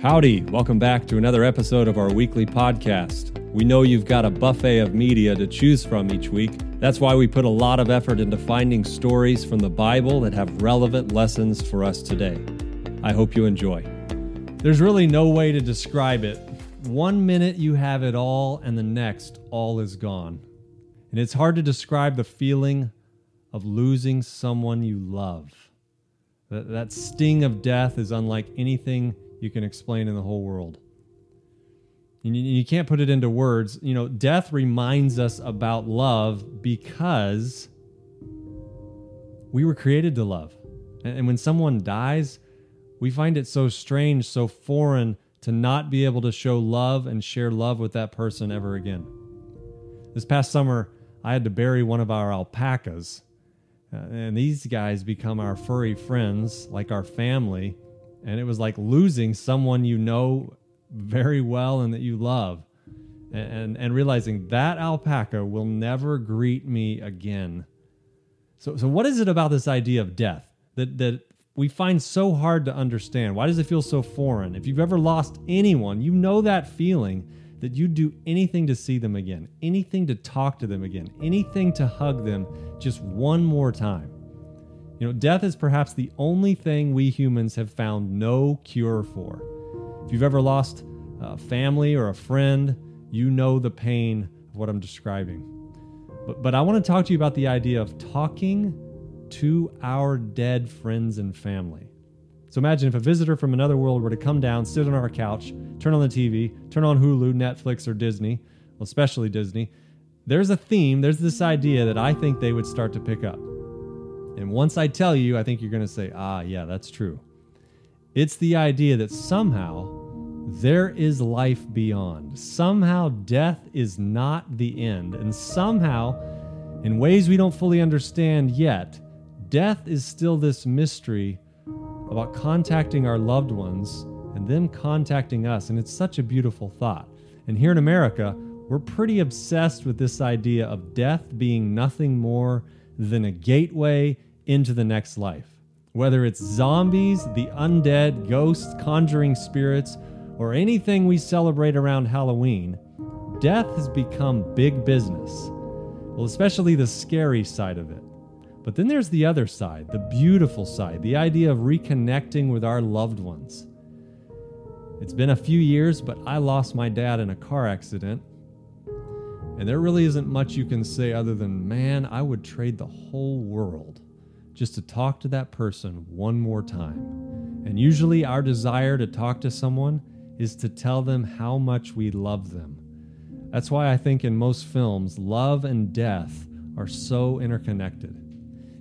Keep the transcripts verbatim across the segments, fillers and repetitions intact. Howdy, welcome back to another episode of our weekly podcast. We know you've got a buffet of media to choose from each week. That's why we put a lot of effort into finding stories from the Bible that have relevant lessons for us today. I hope you enjoy. There's really no way to describe it. One minute you have it all, and the next, all is gone. And it's hard to describe the feeling of losing someone you love. That, that sting of death is unlike anything you can explain in the whole world. And you, you can't put it into words. You know, death reminds us about love because we were created to love. And, and when someone dies, we find it so strange, so foreign to not be able to show love and share love with that person ever again. This past summer, I had to bury one of our alpacas. Uh, and these guys become our furry friends, like our family. And it was like losing someone you know very well and that you love, and, and and realizing that alpaca will never greet me again. So so what is it about this idea of death that, that we find so hard to understand? Why does it feel so foreign? If you've ever lost anyone, you know that feeling that you'd do anything to see them again, anything to talk to them again, anything to hug them just one more time. You know, death is perhaps the only thing we humans have found no cure for. If you've ever lost a family or a friend, you know the pain of what I'm describing. But, but I want to talk to you about the idea of talking to our dead friends and family. So imagine if a visitor from another world were to come down, sit on our couch, turn on the T V, turn on Hulu, Netflix, or Disney, well, especially Disney. There's a theme, there's this idea that I think they would start to pick up. And once I tell you, I think you're going to say, ah, yeah, that's true. It's the idea that somehow there is life beyond. Somehow death is not the end. And somehow, in ways we don't fully understand yet, death is still this mystery about contacting our loved ones and them contacting us. And it's such a beautiful thought. And here in America, we're pretty obsessed with this idea of death being nothing more than a gateway into the next life. Whether it's zombies, the undead, ghosts, conjuring spirits, or anything we celebrate around Halloween, death has become big business. Well, especially the scary side of it. But then there's the other side, the beautiful side, the idea of reconnecting with our loved ones. It's been a few years, but I lost my dad in a car accident. And there really isn't much you can say other than, man, I would trade the whole world just to talk to that person one more time. And usually our desire to talk to someone is to tell them how much we love them. That's why I think in most films, love and death are so interconnected.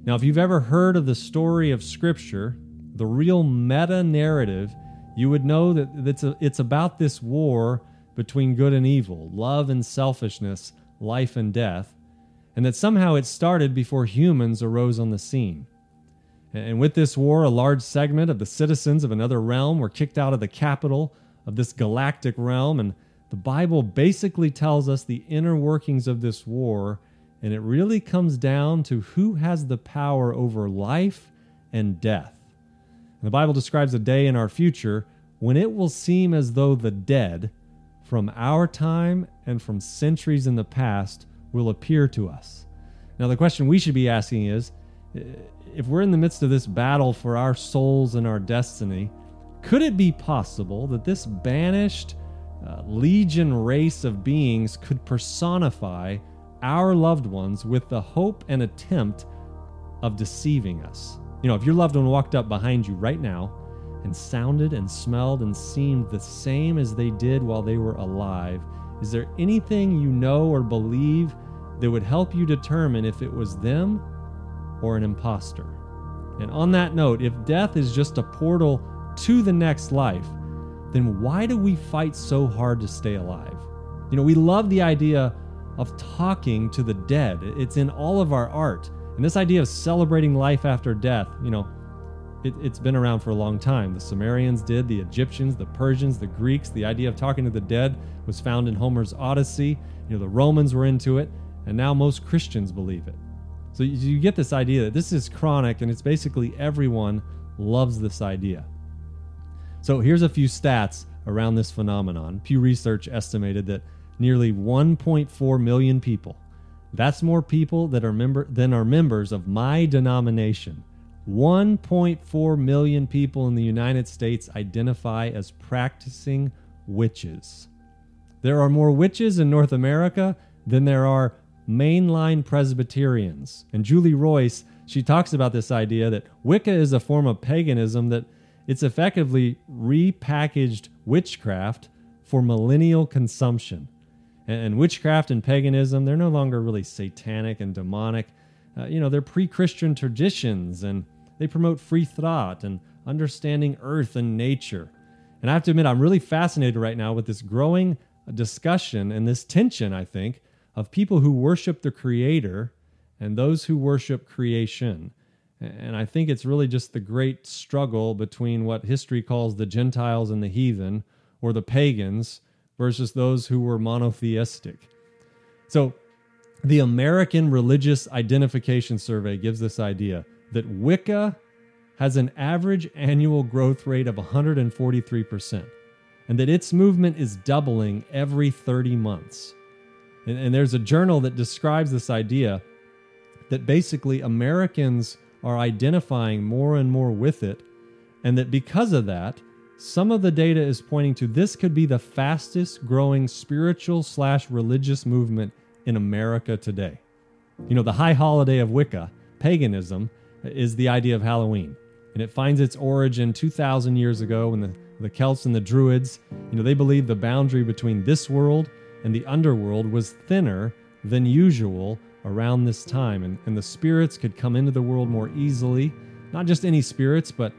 Now, if you've ever heard of the story of Scripture, the real meta-narrative, you would know that it's, a, it's about this war between good and evil, love and selfishness, life and death, and that somehow it started before humans arose on the scene. And with this war, a large segment of the citizens of another realm were kicked out of the capital of this galactic realm, and the Bible basically tells us the inner workings of this war, and it really comes down to who has the power over life and death. And the Bible describes a day in our future when it will seem as though the dead, from our time and from centuries in the past, will appear to us. Now, the question we should be asking is, if we're in the midst of this battle for our souls and our destiny, could it be possible that this banished uh, legion race of beings could personify our loved ones with the hope and attempt of deceiving us? You know, if your loved one walked up behind you right now and sounded and smelled and seemed the same as they did while they were alive, is there anything you know or believe that would help you determine if it was them or an imposter? And on that note, if death is just a portal to the next life, then why do we fight so hard to stay alive? You know, we love the idea of talking to the dead. It's in all of our art. And this idea of celebrating life after death, you know, It, it's been around for a long time. The Sumerians did, the Egyptians, the Persians, the Greeks. The idea of talking to the dead was found in Homer's Odyssey. You know, the Romans were into it, and now most Christians believe it. So you, you get this idea that this is chronic, and it's basically everyone loves this idea. So here's a few stats around this phenomenon. Pew Research estimated that nearly one point four million people, that's more people that are member than are members of my denomination. one point four million people in the United States identify as practicing witches. There are more witches in North America than there are mainline Presbyterians. And Julie Royce, she talks about this idea that Wicca is a form of paganism, that it's effectively repackaged witchcraft for millennial consumption. And, and witchcraft and paganism, they're no longer really satanic and demonic. Uh, you know, they're pre-Christian traditions, and they promote free thought and understanding earth and nature. And I have to admit, I'm really fascinated right now with this growing discussion and this tension, I think, of people who worship the Creator and those who worship creation. And I think it's really just the great struggle between what history calls the Gentiles and the heathen, or the pagans, versus those who were monotheistic. So the American Religious Identification Survey gives this idea that Wicca has an average annual growth rate of one hundred forty-three percent, and that its movement is doubling every thirty months. And, and there's a journal that describes this idea that basically Americans are identifying more and more with it, and that because of that, some of the data is pointing to this could be the fastest growing spiritual slash religious movement in America today. You know, the high holiday of Wicca, paganism, is the idea of Halloween. And it finds its origin two thousand years ago when the, the Celts and the Druids, you know, they believed the boundary between this world and the underworld was thinner than usual around this time. And, and the spirits could come into the world more easily. Not just any spirits, but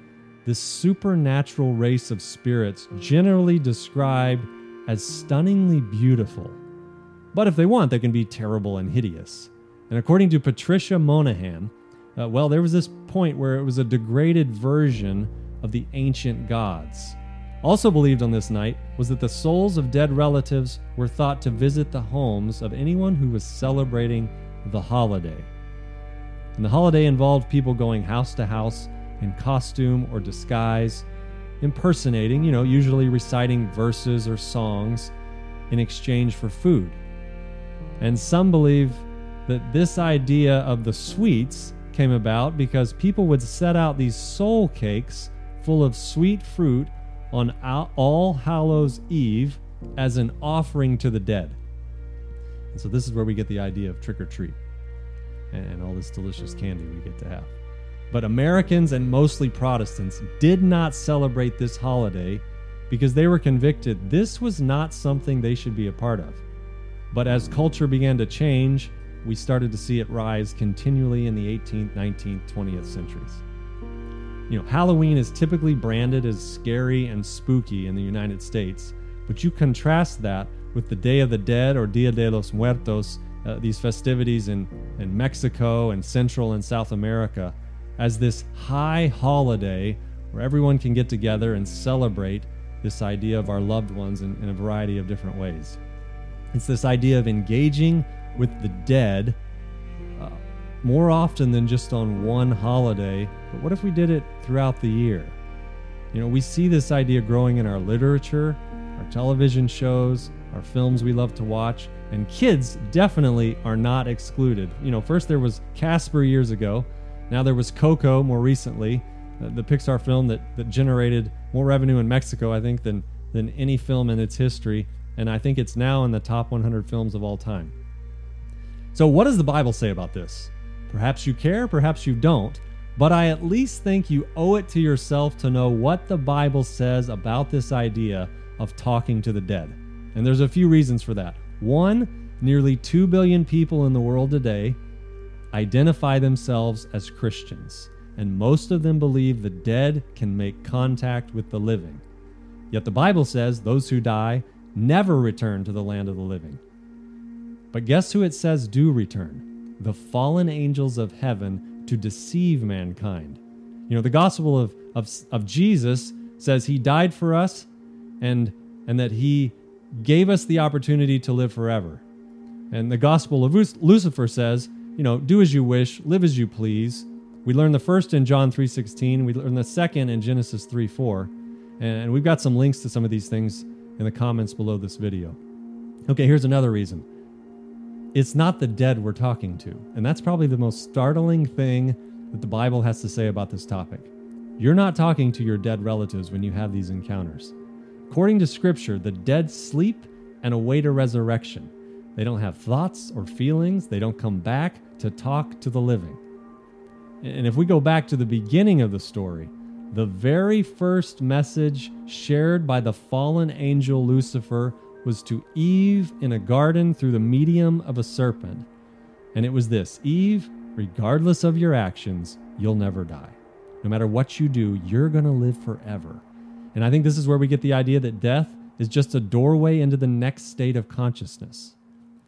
this supernatural race of spirits generally described as stunningly beautiful. But if they want, they can be terrible and hideous. And according to Patricia Monaghan, uh, well, there was this point where it was a degraded version of the ancient gods. Also believed on this night was that the souls of dead relatives were thought to visit the homes of anyone who was celebrating the holiday. And the holiday involved people going house to house in costume or disguise, impersonating, you know, usually reciting verses or songs in exchange for food. And some believe that this idea of the sweets came about because people would set out these soul cakes full of sweet fruit on All Hallows Eve as an offering to the dead. And so this is where we get the idea of trick or treat and all this delicious candy we get to have. But Americans, and mostly Protestants, did not celebrate this holiday because they were convicted this was not something they should be a part of. But as culture began to change, we started to see it rise continually in the eighteenth, nineteenth, twentieth centuries. You know, Halloween is typically branded as scary and spooky in the United States, but you contrast that with the Day of the Dead, or Dia de los Muertos, uh, these festivities in, in Mexico and Central and South America, as this high holiday where everyone can get together and celebrate this idea of our loved ones in, in a variety of different ways. It's this idea of engaging with the dead uh, more often than just on one holiday. But what if we did it throughout the year? You know, we see this idea growing in our literature, our television shows, our films we love to watch, and kids definitely are not excluded. You know, first there was Casper years ago. Now there was Coco more recently, uh, the Pixar film that, that generated more revenue in Mexico, I think, than, than any film in its history. And I think it's now in the top one hundred films of all time. So what does the Bible say about this? Perhaps you care, perhaps you don't, but I at least think you owe it to yourself to know what the Bible says about this idea of talking to the dead. And there's a few reasons for that. One, nearly two billion people in the world today identify themselves as Christians, and most of them believe the dead can make contact with the living. Yet the Bible says those who die never return to the land of the living. But guess who it says do return? The fallen angels of heaven to deceive mankind. You know, the gospel of, of, of Jesus says he died for us and, and that he gave us the opportunity to live forever. And the gospel of Lucifer says, you know, do as you wish, live as you please. We learn the first in John three sixteen. We learn the second in Genesis three four. And we've got some links to some of these things in the comments below this video. Okay, here's another reason. It's not the dead we're talking to. And that's probably the most startling thing that the Bible has to say about this topic. You're not talking to your dead relatives when you have these encounters. According to Scripture, the dead sleep and await a resurrection. They don't have thoughts or feelings. They don't come back to talk to the living. And if we go back to the beginning of the story, the very first message shared by the fallen angel Lucifer was to Eve in a garden through the medium of a serpent. And it was this: Eve, regardless of your actions, you'll never die. No matter what you do, you're going to live forever. And I think this is where we get the idea that death is just a doorway into the next state of consciousness.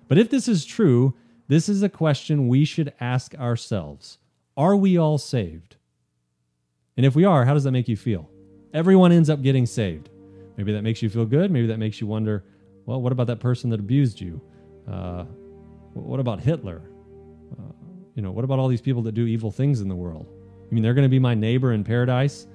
But if this is true, this is a question we should ask ourselves. Are we all saved? And if we are, how does that make you feel? Everyone ends up getting saved. Maybe that makes you feel good. Maybe that makes you wonder, well, what about that person that abused you? Uh, what about Hitler? Uh, you know, what about all these people that do evil things in the world? I mean, they're going to be my neighbor in paradise?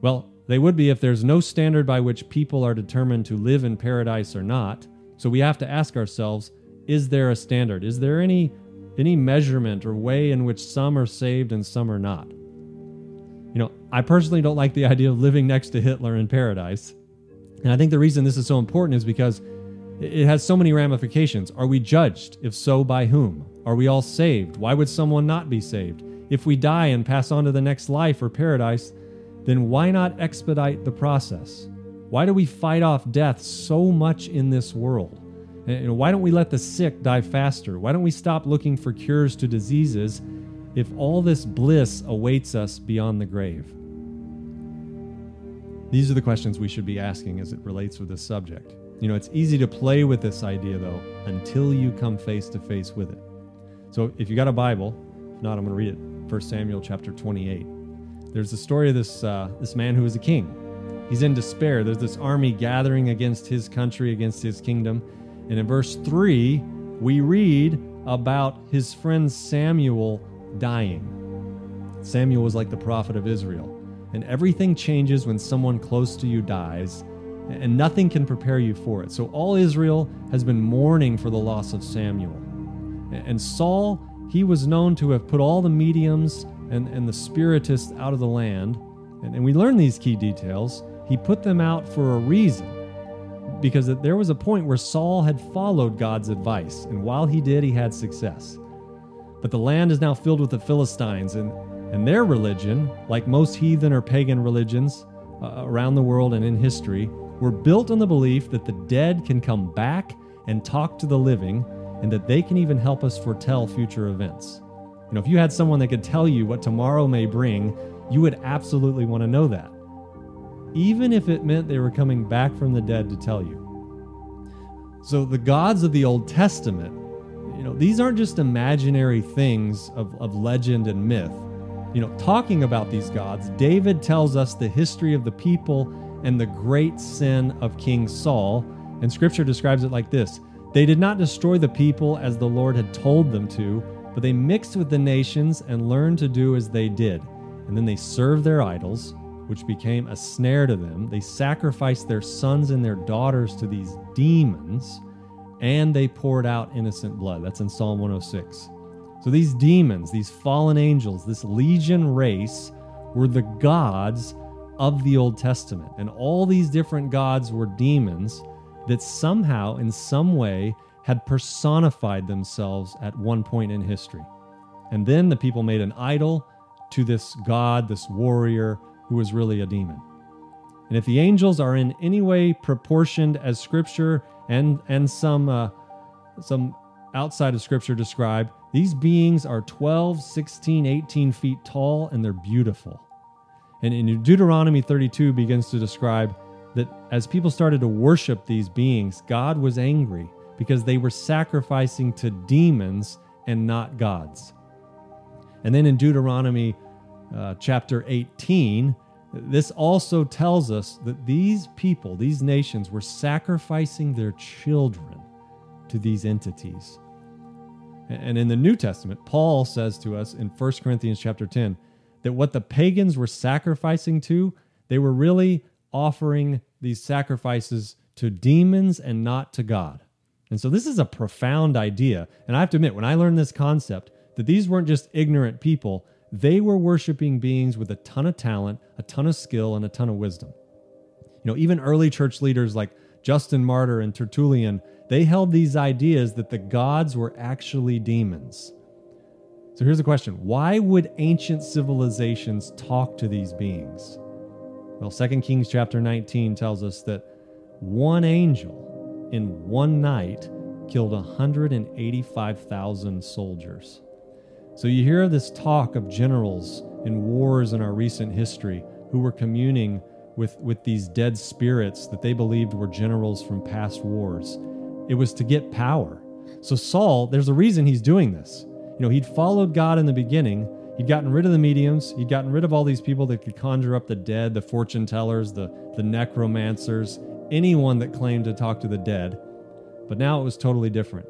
Well, they would be if there's no standard by which people are determined to live in paradise or not. So we have to ask ourselves, is there a standard? Is there any any measurement or way in which some are saved and some are not? You know, I personally don't like the idea of living next to Hitler in paradise. And I think the reason this is so important is because it has so many ramifications. Are we judged? If so, by whom? Are we all saved? Why would someone not be saved? If we die and pass on to the next life or paradise, then why not expedite the process? Why do we fight off death so much in this world? And why don't we let the sick die faster? Why don't we stop looking for cures to diseases if all this bliss awaits us beyond the grave? These are the questions we should be asking as it relates with this subject. You know, it's easy to play with this idea, though, until you come face to face with it. So if you got a Bible, if not, I'm going to read it. First Samuel chapter twenty-eight. There's the story of this uh, this man who is a king. He's in despair. There's this army gathering against his country, against his kingdom. And in verse three, we read about his friend Samuel dying. Samuel was like the prophet of Israel. And everything changes when someone close to you dies, and nothing can prepare you for it. So all Israel has been mourning for the loss of Samuel. And Saul, he was known to have put all the mediums and, and the spiritists out of the land. And, and we learn these key details. He put them out for a reason, because there was a point where Saul had followed God's advice. And while he did, he had success. But the land is now filled with the Philistines, and, and their religion, like most heathen or pagan religions uh, around the world and in history, were built on the belief that the dead can come back and talk to the living, and that they can even help us foretell future events. You know, if you had someone that could tell you what tomorrow may bring, you would absolutely want to know that, even if it meant they were coming back from the dead to tell you. So the gods of the Old Testament, you know, these aren't just imaginary things of, of legend and myth. You know, talking about these gods, David tells us the history of the people and the great sin of King Saul, and Scripture describes it like this: they did not destroy the people as the Lord had told them to, but they mixed with the nations and learned to do as they did. And then they served their idols, which became a snare to them. They sacrificed their sons and their daughters to these demons, and they poured out innocent blood. That's in Psalm one oh six. So these demons, these fallen angels, this legion race, were the gods of the Old Testament. And all these different gods were demons that somehow, in some way, had personified themselves at one point in history. And then the people made an idol to this god, this warrior, who was really a demon. And if the angels are in any way proportioned as Scripture and, and some, uh, some outside of Scripture describe, these beings are twelve, sixteen, eighteen feet tall, and they're beautiful. And in Deuteronomy thirty-two begins to describe that as people started to worship these beings, God was angry because they were sacrificing to demons and not gods. And then in Deuteronomy uh, chapter eighteen, this also tells us that these people, these nations, were sacrificing their children to these entities. And in the New Testament, Paul says to us in First Corinthians chapter ten that what the pagans were sacrificing to, they were really offering these sacrifices to demons and not to God. And so this is a profound idea. And I have to admit, when I learned this concept, that these weren't just ignorant people, they were worshiping beings with a ton of talent, a ton of skill, and a ton of wisdom. You know, even early church leaders like Justin Martyr and Tertullian, they held these ideas that the gods were actually demons. So here's the question. Why would ancient civilizations talk to these beings? Well, Second Kings chapter nineteen tells us that one angel in one night killed one hundred eighty-five thousand soldiers. So you hear this talk of generals in wars in our recent history who were communing with, with these dead spirits that they believed were generals from past wars. It was to get power. So Saul, there's a reason he's doing this. You know, he'd followed God in the beginning. He'd gotten rid of the mediums. He'd gotten rid of all these people that could conjure up the dead, the fortune tellers, the, the necromancers, anyone that claimed to talk to the dead. But now it was totally different.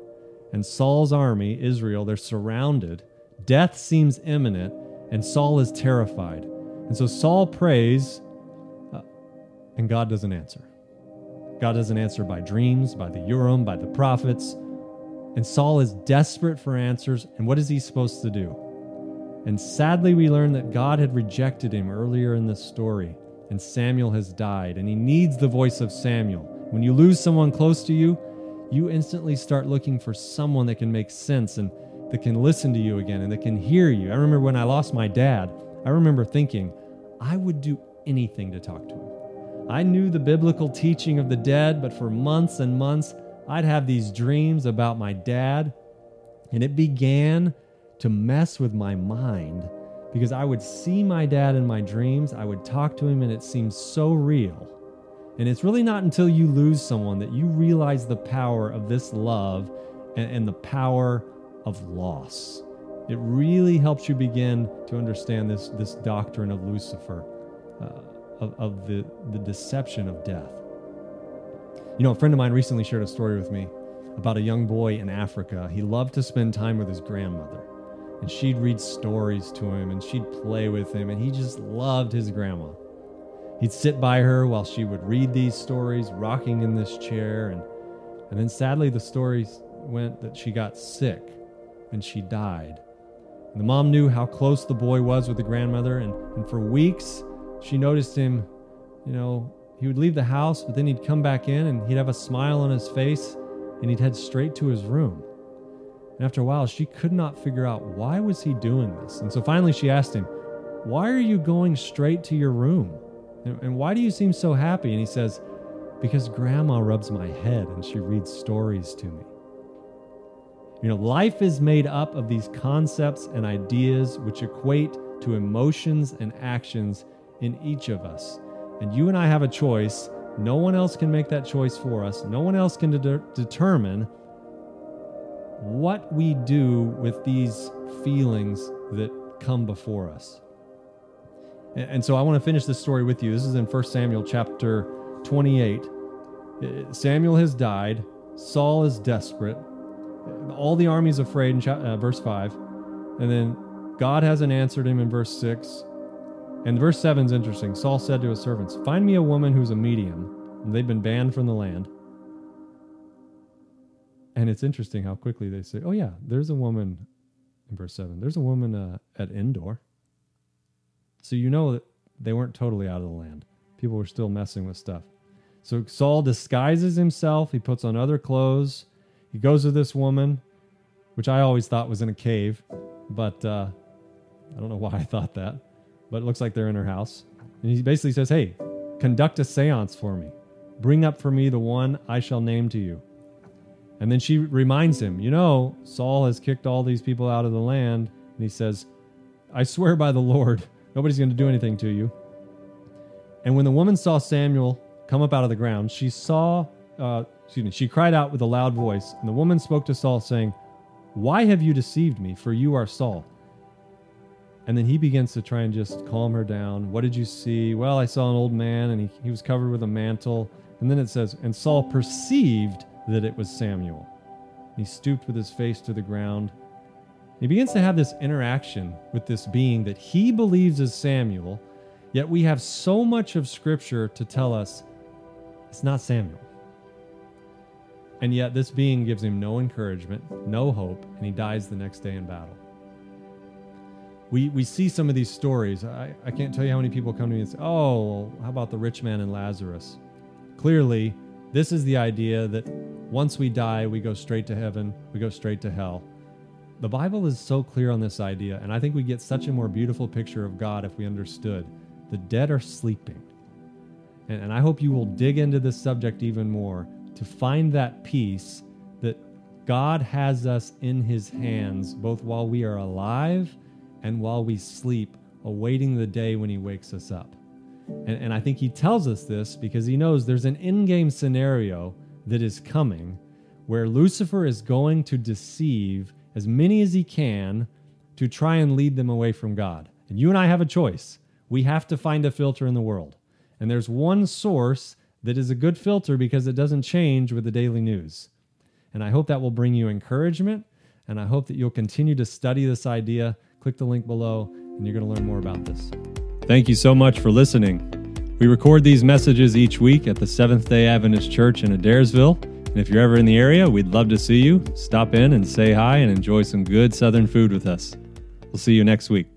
And Saul's army, Israel, they're surrounded. Death seems imminent, and Saul is terrified. And so Saul prays, uh, and God doesn't answer. God doesn't answer by dreams, by the Urim, by the prophets. And Saul is desperate for answers, and what is he supposed to do? And sadly, we learn that God had rejected him earlier in this story, and Samuel has died, and he needs the voice of Samuel. When you lose someone close to you, you instantly start looking for someone that can make sense and that can listen to you again and that can hear you. I remember when I lost my dad, I remember thinking, I would do anything to talk to him. I knew the biblical teaching of the dead, but for months and months, I'd have these dreams about my dad, and it began to mess with my mind because I would see my dad in my dreams. I would talk to him, and it seemed so real. And it's really not until you lose someone that you realize the power of this love and, and the power of loss. It really helps you begin to understand this, this doctrine of Lucifer, uh, of, of the, the deception of death. You know, a friend of mine recently shared a story with me about a young boy in Africa. He loved to spend time with his grandmother, and she'd read stories to him, and she'd play with him, and he just loved his grandma. He'd sit by her while she would read these stories, rocking in this chair, and, and then sadly the stories went that she got sick, and she died. And the mom knew how close the boy was with the grandmother, and, and for weeks she noticed him, you know, he would leave the house, but then he'd come back in and he'd have a smile on his face and he'd head straight to his room. And after a while, she could not figure out why was he doing this. And so finally she asked him, why are you going straight to your room? And, and why do you seem so happy? And he says, because grandma rubs my head and she reads stories to me. You know, life is made up of these concepts and ideas which equate to emotions and actions in each of us. And you and I have a choice. No one else can make that choice for us. No one else can de- determine what we do with these feelings that come before us. And, and so I want to finish this story with you. This is in First Samuel chapter twenty-eight. Samuel has died. Saul is desperate. All the army's afraid in cha- uh, verse five. And then God hasn't answered him in verse six. And verse seven is interesting. Saul said to his servants, find me a woman who's a medium. And they've been banned from the land. And it's interesting how quickly they say, oh yeah, there's a woman in verse seven. There's a woman uh, at Endor. So you know that they weren't totally out of the land. People were still messing with stuff. So Saul disguises himself. He puts on other clothes. He goes to this woman, which I always thought was in a cave. But uh, I don't know why I thought that. But it looks like they're in her house. And he basically says, hey, conduct a seance for me. Bring up for me the one I shall name to you. And then she reminds him, you know, Saul has kicked all these people out of the land. And he says, I swear by the Lord, nobody's going to do anything to you. And when the woman saw Samuel come up out of the ground, she saw, uh, excuse me, she cried out with a loud voice. And the woman spoke to Saul saying, why have you deceived me? For you are Saul. And then he begins to try and just calm her down. What did you see? Well, I saw an old man, and he, he was covered with a mantle. And then it says, and Saul perceived that it was Samuel. And he stooped with his face to the ground. He begins to have this interaction with this being that he believes is Samuel, Yet we have so much of Scripture to tell us it's not Samuel. And yet this being gives him no encouragement, no hope, and he dies the next day in battle. We we see some of these stories. I, I can't tell you how many people come to me and say, oh, how about the rich man and Lazarus? Clearly, this is the idea that once we die, we go straight to heaven, we go straight to hell. The Bible is so clear on this idea, and I think we get such a more beautiful picture of God if we understood. The dead are sleeping. And, and I hope you will dig into this subject even more to find that peace that God has us in his hands, both while we are alive and while we sleep, awaiting the day when he wakes us up. And, and I think he tells us this because he knows there's an in-game scenario that is coming where Lucifer is going to deceive as many as he can to try and lead them away from God. And you and I have a choice. We have to find a filter in the world. And there's one source that is a good filter because it doesn't change with the daily news. And I hope that will bring you encouragement, and I hope that you'll continue to study this idea. Click the link below, and you're going to learn more about this. Thank you so much for listening. We record these messages each week at the Seventh-day Adventist Church in Adairsville. And if you're ever in the area, we'd love to see you. Stop in and say hi and enjoy some good Southern food with us. We'll see you next week.